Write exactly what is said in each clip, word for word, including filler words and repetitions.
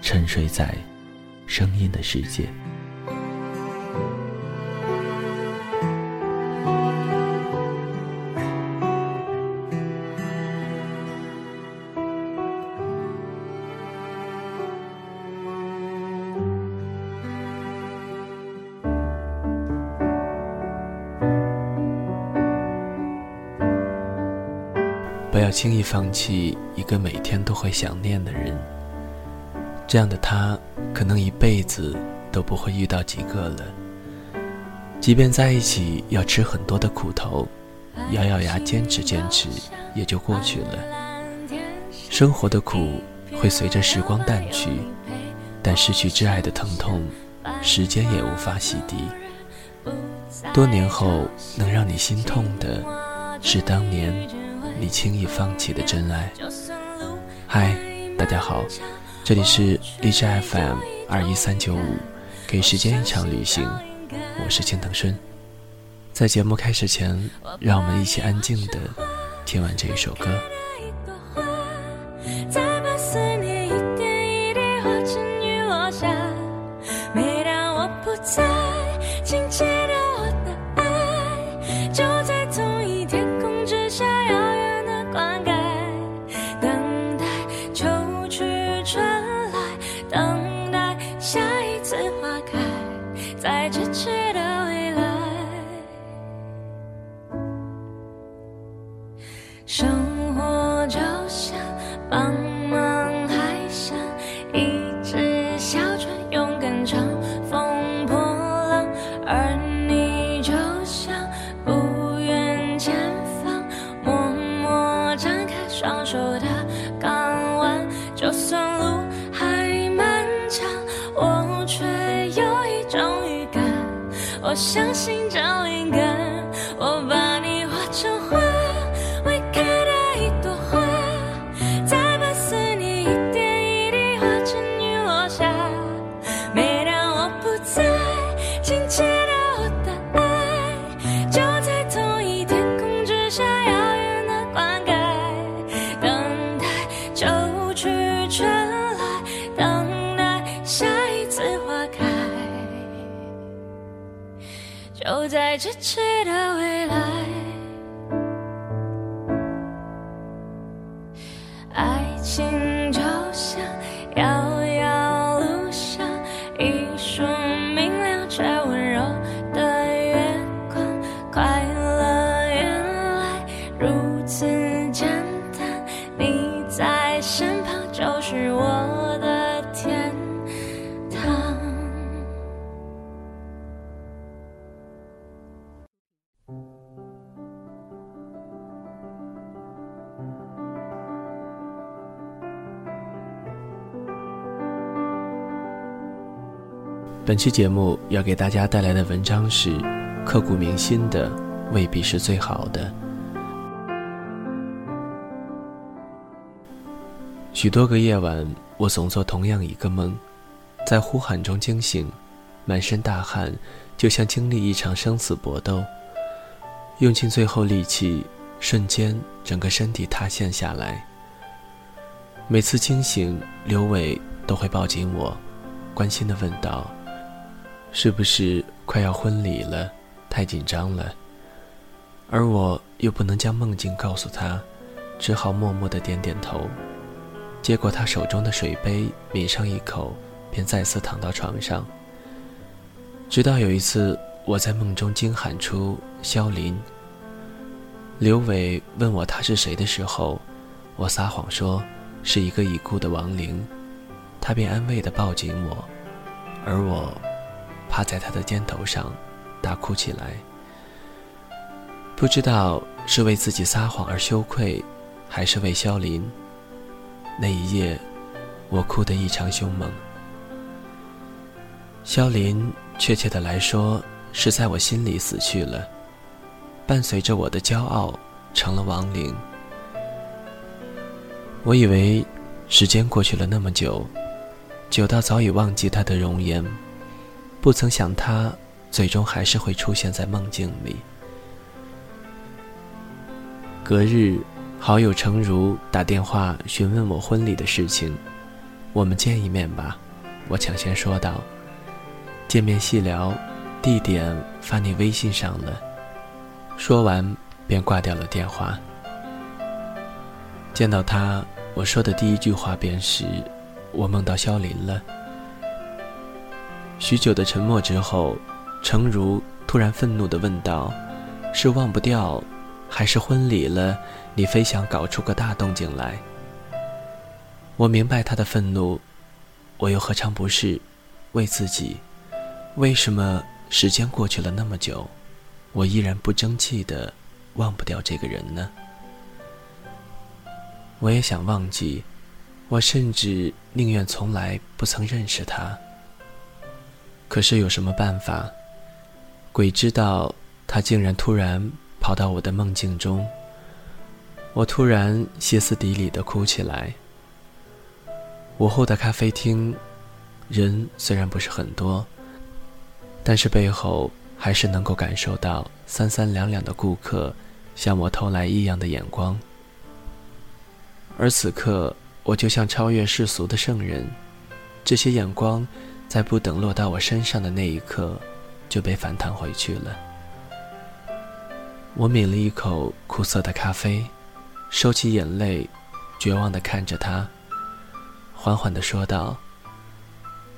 沉睡在声音的世界。不要轻易放弃一个每天都会想念的人，这样的他可能一辈子都不会遇到几个了。即便在一起要吃很多的苦头，咬咬牙坚持坚持也就过去了。生活的苦会随着时光淡去，但失去挚爱的疼痛时间也无法洗涤。多年后能让你心痛的是当年你轻易放弃的真爱。嗨，大家好，这里是荔枝 F M 二一三九五，给时间一场旅行，我是青藤顺。在节目开始前，让我们一起安静的听完这一首歌。我相信这灵感，我把你画成花，未开的一朵花，再把思念一点一滴化成雨落下。每当我不在，请记得我的爱，就在同一天空之下，遥远的灌溉，等待秋去春来，等待下一次花开，就在咫尺的未来。爱情就像遥遥路上一束明亮却温柔的月光，快乐原来如此简单，你在身旁就是我的天堂。本期节目要给大家带来的文章是刻骨铭心的未必是最好的。许多个夜晚，我总做同样一个梦，在呼喊中惊醒，满身大汗，就像经历一场生死搏斗，用尽最后力气，瞬间整个身体塌陷下来。每次惊醒，刘伟都会抱紧我，关心地问道，是不是快要婚礼了，太紧张了？而我又不能将梦境告诉他，只好默默地点点头。接过他手中的水杯，抿上一口，便再次躺到床上。直到有一次，我在梦中惊喊出萧林，刘伟问我他是谁的时候，我撒谎说是一个已故的亡灵，他便安慰地抱紧我，而我趴在他的肩头上大哭起来。不知道是为自己撒谎而羞愧，还是为萧林。那一夜我哭得异常凶猛。萧林确切地来说是在我心里死去了，伴随着我的骄傲成了亡灵。我以为时间过去了那么久，久到早已忘记他的容颜，不曾想他最终还是会出现在梦境里。隔日，好友程如打电话询问我婚礼的事情，我们见一面吧，我抢先说道。见面细聊，地点发你微信上了。说完便挂掉了电话。见到他，我说的第一句话便是我梦到萧林了。许久的沉默之后，程如突然愤怒地问道，是忘不掉还是婚礼了你非想搞出个大动静来？我明白他的愤怒，我又何尝不是为自己？为什么时间过去了那么久，我依然不争气的忘不掉这个人呢？我也想忘记，我甚至宁愿从来不曾认识他。可是有什么办法？鬼知道他竟然突然跑到我的梦境中，我突然歇斯底里地哭起来。午后的咖啡厅，人虽然不是很多，但是背后还是能够感受到三三两两的顾客向我投来异样的眼光。而此刻，我就像超越世俗的圣人，这些眼光在不等落到我身上的那一刻就被反弹回去了。我抿了一口苦涩的咖啡，收起眼泪，绝望地看着他，缓缓地说道，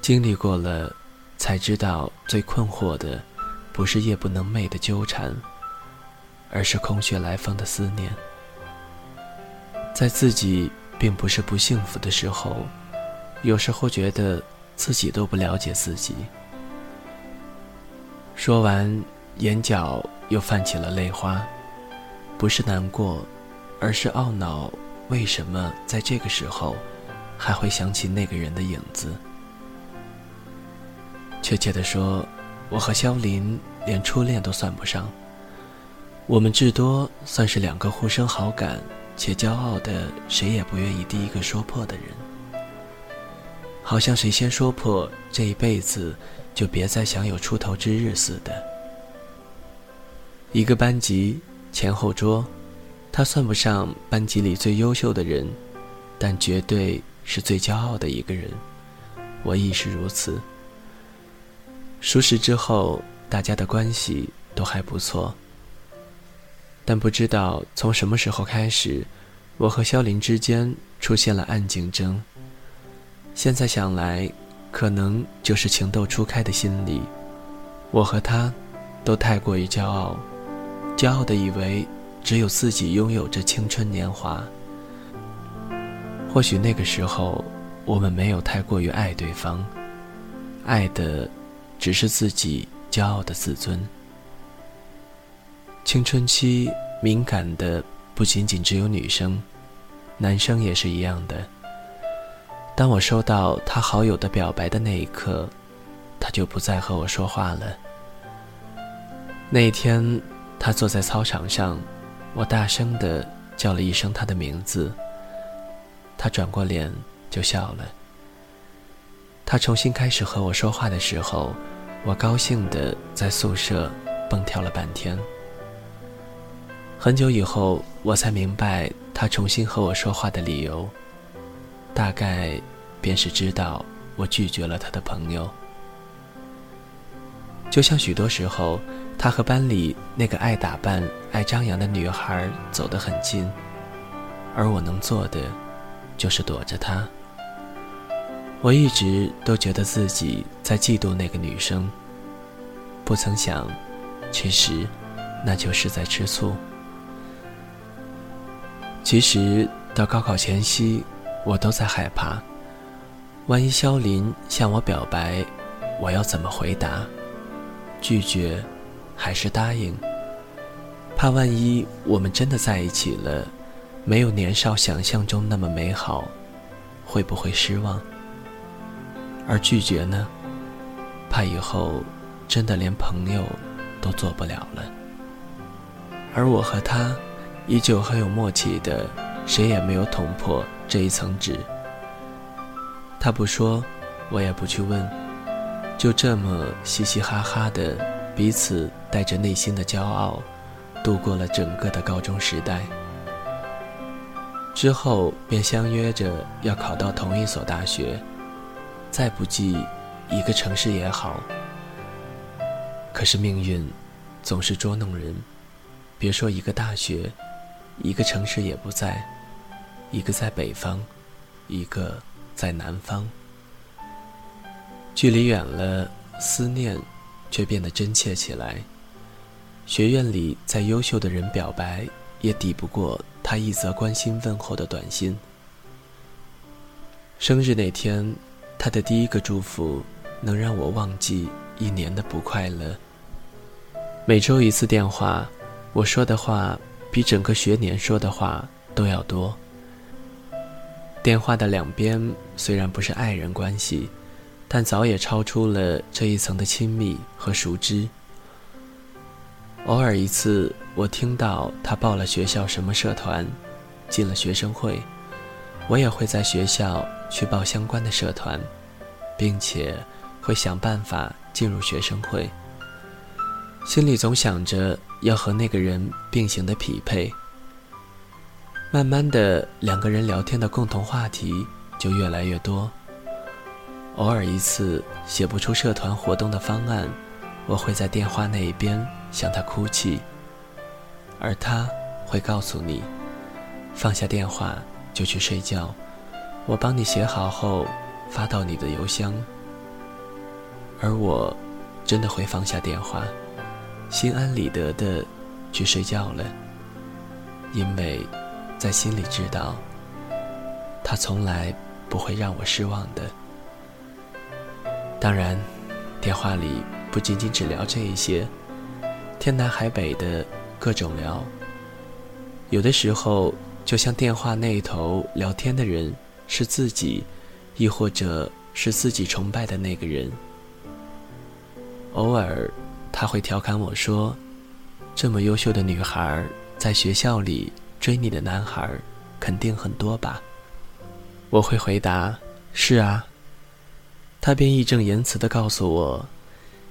经历过了才知道，最困惑的不是夜不能寐的纠缠，而是空穴来风的思念。在自己并不是不幸福的时候，有时候觉得自己都不了解自己。说完，眼角又泛起了泪花，不是难过，而是懊恼，为什么在这个时候还会想起那个人的影子。确切地说，我和萧林连初恋都算不上，我们至多算是两个互生好感且骄傲的谁也不愿意第一个说破的人。好像谁先说破，这一辈子就别再享有出头之日似的。一个班级前后桌，他算不上班级里最优秀的人，但绝对是最骄傲的一个人，我亦是如此。熟识之后，大家的关系都还不错，但不知道从什么时候开始，我和萧林之间出现了暗竞争。现在想来，可能就是情窦初开的心理，我和他都太过于骄傲，骄傲地以为只有自己拥有着青春年华。或许那个时候，我们没有太过于爱对方，爱的只是自己骄傲的自尊。青春期敏感的不仅仅只有女生，男生也是一样的。当我收到他好友的表白的那一刻，他就不再和我说话了。那一天，他坐在操场上，我大声地叫了一声他的名字，他转过脸就笑了。他重新开始和我说话的时候，我高兴地在宿舍蹦跳了半天。很久以后，我才明白他重新和我说话的理由，大概便是知道我拒绝了他的朋友。就像许多时候，他和班里那个爱打扮、爱张扬的女孩走得很近，而我能做的就是躲着他。我一直都觉得自己在嫉妒那个女生，不曾想，其实那就是在吃醋。其实到高考前夕，我都在害怕，万一萧林向我表白，我要怎么回答？拒绝还是答应？怕万一我们真的在一起了，没有年少想象中那么美好，会不会失望？而拒绝呢？怕以后真的连朋友都做不了了。而我和他依旧很有默契的，谁也没有捅破这一层纸。他不说，我也不去问，就这么嘻嘻哈哈的，彼此带着内心的骄傲，度过了整个的高中时代。之后便相约着要考到同一所大学，再不济一个城市也好。可是命运总是捉弄人，别说一个大学，一个城市也不在，一个在北方，一个在南方。距离远了，思念却变得真切起来。学院里再优秀的人表白，也抵不过他一则关心问候的短信。生日那天，他的第一个祝福能让我忘记一年的不快乐。每周一次电话，我说的话比整个学年说的话都要多。电话的两边虽然不是爱人关系，但早也超出了这一层的亲密和熟知。偶尔一次，我听到他报了学校什么社团，进了学生会，我也会在学校去报相关的社团，并且会想办法进入学生会。心里总想着要和那个人并行的匹配。慢慢的，两个人聊天的共同话题就越来越多。偶尔一次写不出社团活动的方案，我会在电话那一边向他哭泣，而他会告诉你，放下电话就去睡觉，我帮你写好后发到你的邮箱。而我真的会放下电话，心安理得的去睡觉了，因为在心里知道，他从来不会让我失望的。当然，电话里不仅仅只聊这一些，天南海北的各种聊。有的时候，就像电话那一头聊天的人是自己，亦或者是自己崇拜的那个人。偶尔他会调侃我说，这么优秀的女孩，在学校里追你的男孩肯定很多吧？我会回答，是啊。他便义正言辞地告诉我，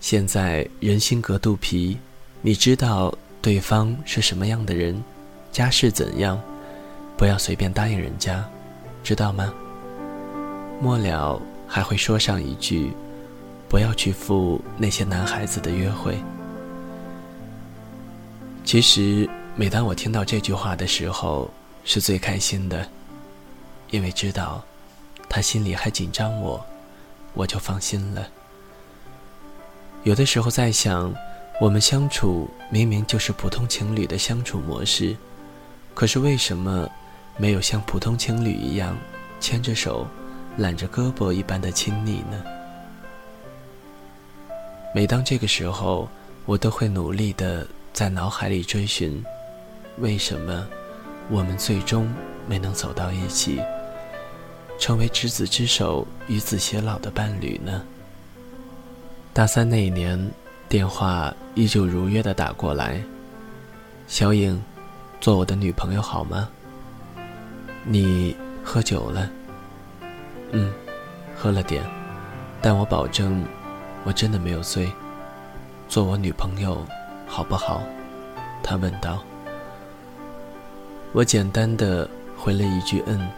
现在人心隔肚皮，你知道对方是什么样的人，家世怎样，不要随便答应人家，知道吗？末了还会说上一句，不要去赴那些男孩子的约会。其实每当我听到这句话的时候，是最开心的，因为知道他心里还紧张我，我就放心了。有的时候在想，我们相处明明就是普通情侣的相处模式，可是为什么没有像普通情侣一样牵着手揽着胳膊一般的亲昵呢？每当这个时候，我都会努力的在脑海里追寻，为什么我们最终没能走到一起，成为执子之手与子偕老的伴侣呢？大三那一年，电话依旧如约的打过来，小颖，做我的女朋友好吗？你喝酒了？嗯，喝了点，但我保证我真的没有醉。做我女朋友好不好？他问道。我简单的回了一句嗯，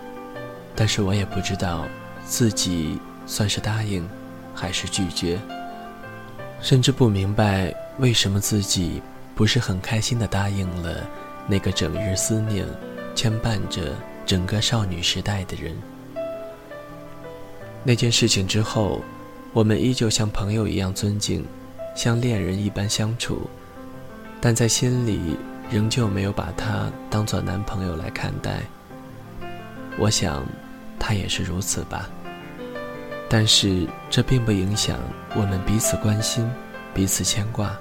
但是我也不知道自己算是答应还是拒绝，甚至不明白为什么自己不是很开心地答应了那个整日思念牵绊着整个少女时代的人。那件事情之后，我们依旧像朋友一样尊敬，像恋人一般相处，但在心里仍旧没有把他当作男朋友来看待。我想他也是如此吧，但是这并不影响我们彼此关心，彼此牵挂。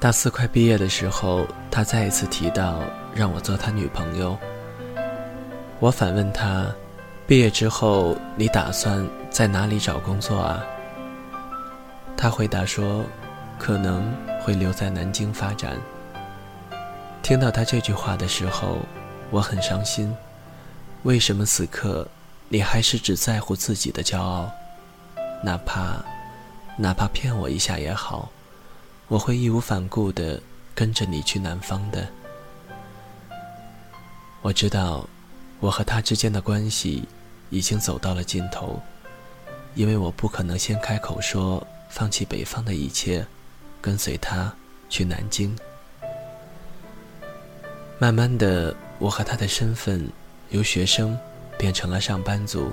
大四快毕业的时候，他再一次提到让我做他女朋友。我反问他，毕业之后你打算在哪里找工作啊？他回答说，可能会留在南京发展。听到他这句话的时候，我很伤心。为什么此刻你还是只在乎自己的骄傲？哪怕哪怕骗我一下也好，我会义无反顾地跟着你去南方的。我知道我和他之间的关系已经走到了尽头，因为我不可能先开口说放弃北方的一切，跟随他去南京。慢慢的，我和他的身份由学生变成了上班族，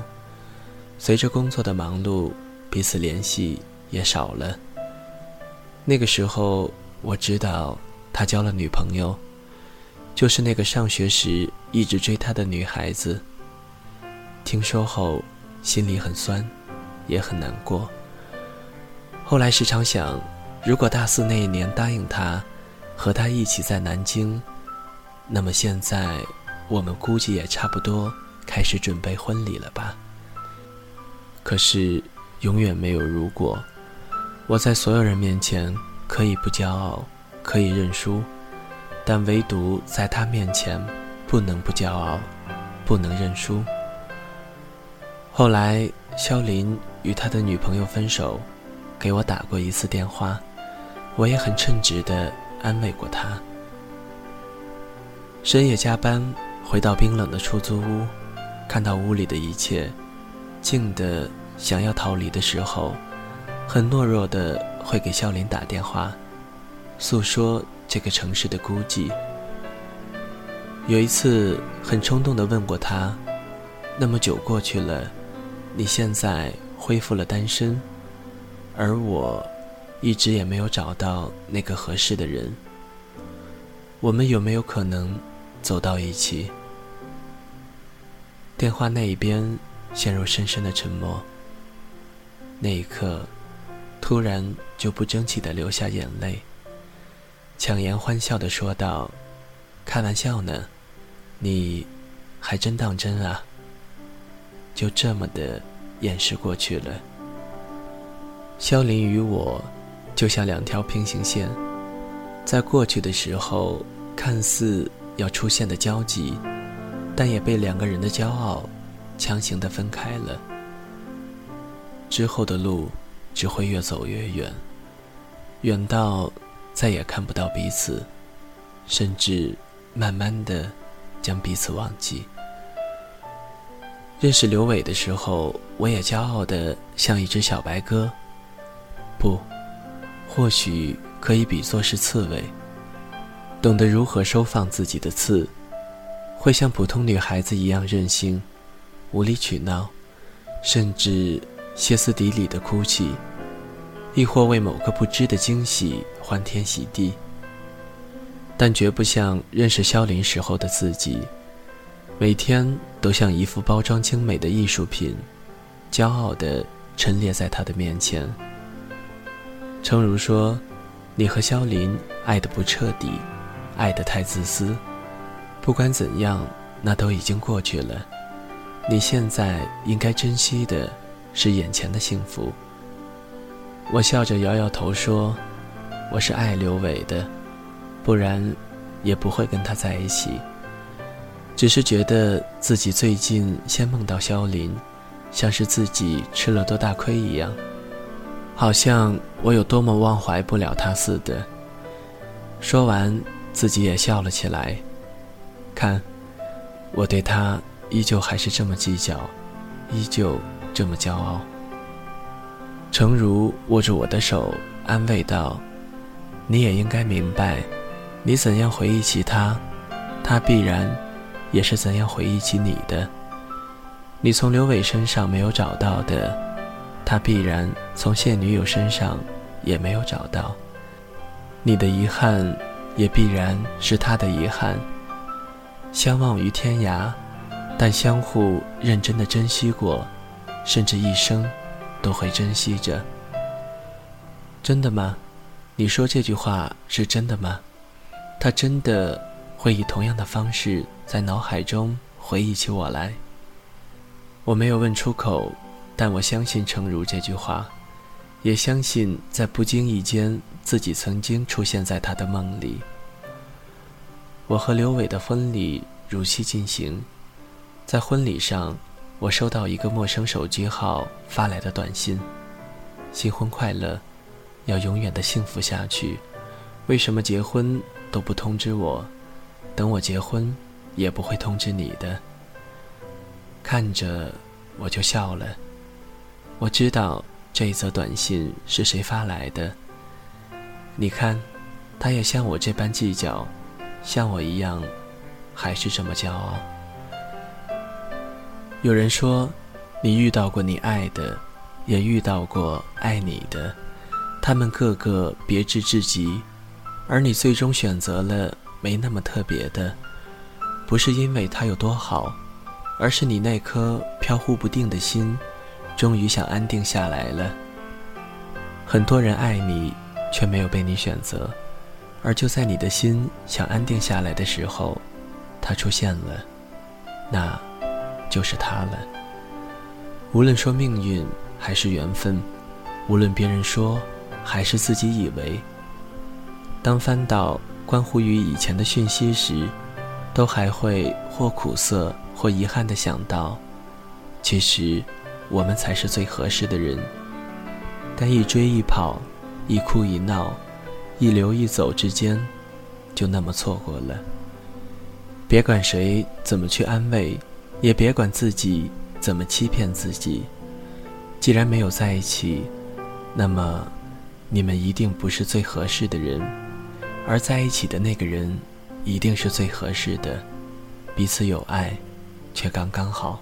随着工作的忙碌，彼此联系也少了。那个时候我知道他交了女朋友，就是那个上学时一直追他的女孩子。听说后心里很酸也很难过，后来时常想，如果大四那一年答应他和他一起在南京，那么现在我们估计也差不多开始准备婚礼了吧。可是永远没有如果。我在所有人面前可以不骄傲，可以认输，但唯独在他面前不能不骄傲，不能认输。后来肖林与他的女朋友分手，给我打过一次电话，我也很称职地安慰过他。深夜加班回到冰冷的出租屋，看到屋里的一切，静得想要逃离的时候，很懦弱地会给肖林打电话，诉说这个城市的孤寂。有一次很冲动地问过他，那么久过去了，你现在恢复了单身，而我一直也没有找到那个合适的人，我们有没有可能走到一起？电话那一边陷入深深的沉默。那一刻突然就不争气地流下眼泪，强颜欢笑地说道，开玩笑呢，你还真当真啊。就这么的掩饰过去了。肖林与我就像两条平行线，在过去的时候看似要出现的交集，但也被两个人的骄傲强行地分开了。之后的路只会越走越远，远到再也看不到彼此，甚至慢慢地将彼此忘记。认识刘伟的时候，我也骄傲地像一只小白鸽，不，或许可以比作是刺猬，懂得如何收放自己的刺，会像普通女孩子一样任性，无理取闹，甚至歇斯底里的哭泣，亦或为某个不知的惊喜欢天喜地，但绝不像认识肖林时候的自己，每天都像一副包装精美的艺术品，骄傲地陈列在他的面前。诚如说，你和肖林爱得不彻底，爱得太自私，不管怎样，那都已经过去了，你现在应该珍惜的是眼前的幸福。我笑着摇摇头说，我是爱刘伟的，不然也不会跟他在一起，只是觉得自己最近先梦到肖林，像是自己吃了多大亏一样，好像我有多么忘怀不了他似的。说完自己也笑了起来，看，我对他依旧还是这么计较，依旧这么骄傲。诚如握住我的手安慰道，你也应该明白，你怎样回忆起他，他必然也是怎样回忆起你的，你从刘伟身上没有找到的，他必然从现女友身上也没有找到。你的遗憾也必然是他的遗憾，相忘于天涯，但相互认真的珍惜过，甚至一生都会珍惜着。真的吗？你说这句话是真的吗？他真的会以同样的方式在脑海中回忆起我来？我没有问出口，但我相信诚如这句话，也相信在不经意间自己曾经出现在他的梦里。我和刘伟的婚礼如期进行，在婚礼上我收到一个陌生手机号发来的短信：新婚快乐，要永远的幸福下去，为什么结婚都不通知我，等我结婚也不会通知你的。看着我就笑了，我知道这一则短信是谁发来的。你看，他也像我这般计较，像我一样还是这么骄傲。有人说，你遇到过你爱的，也遇到过爱你的，他们个个别致至极，而你最终选择了没那么特别的，不是因为他有多好，而是你那颗飘忽不定的心终于想安定下来了。很多人爱你却没有被你选择，而就在你的心想安定下来的时候，他出现了，那就是他了。无论说命运还是缘分，无论别人说还是自己以为，当翻到关乎于以前的讯息时，都还会或苦涩或遗憾地想到，其实我们才是最合适的人。但一追一跑，一哭一闹，一留一走之间，就那么错过了。别管谁怎么去安慰，也别管自己怎么欺骗自己，既然没有在一起，那么你们一定不是最合适的人，而在一起的那个人一定是最合适的，彼此有爱，却刚刚好。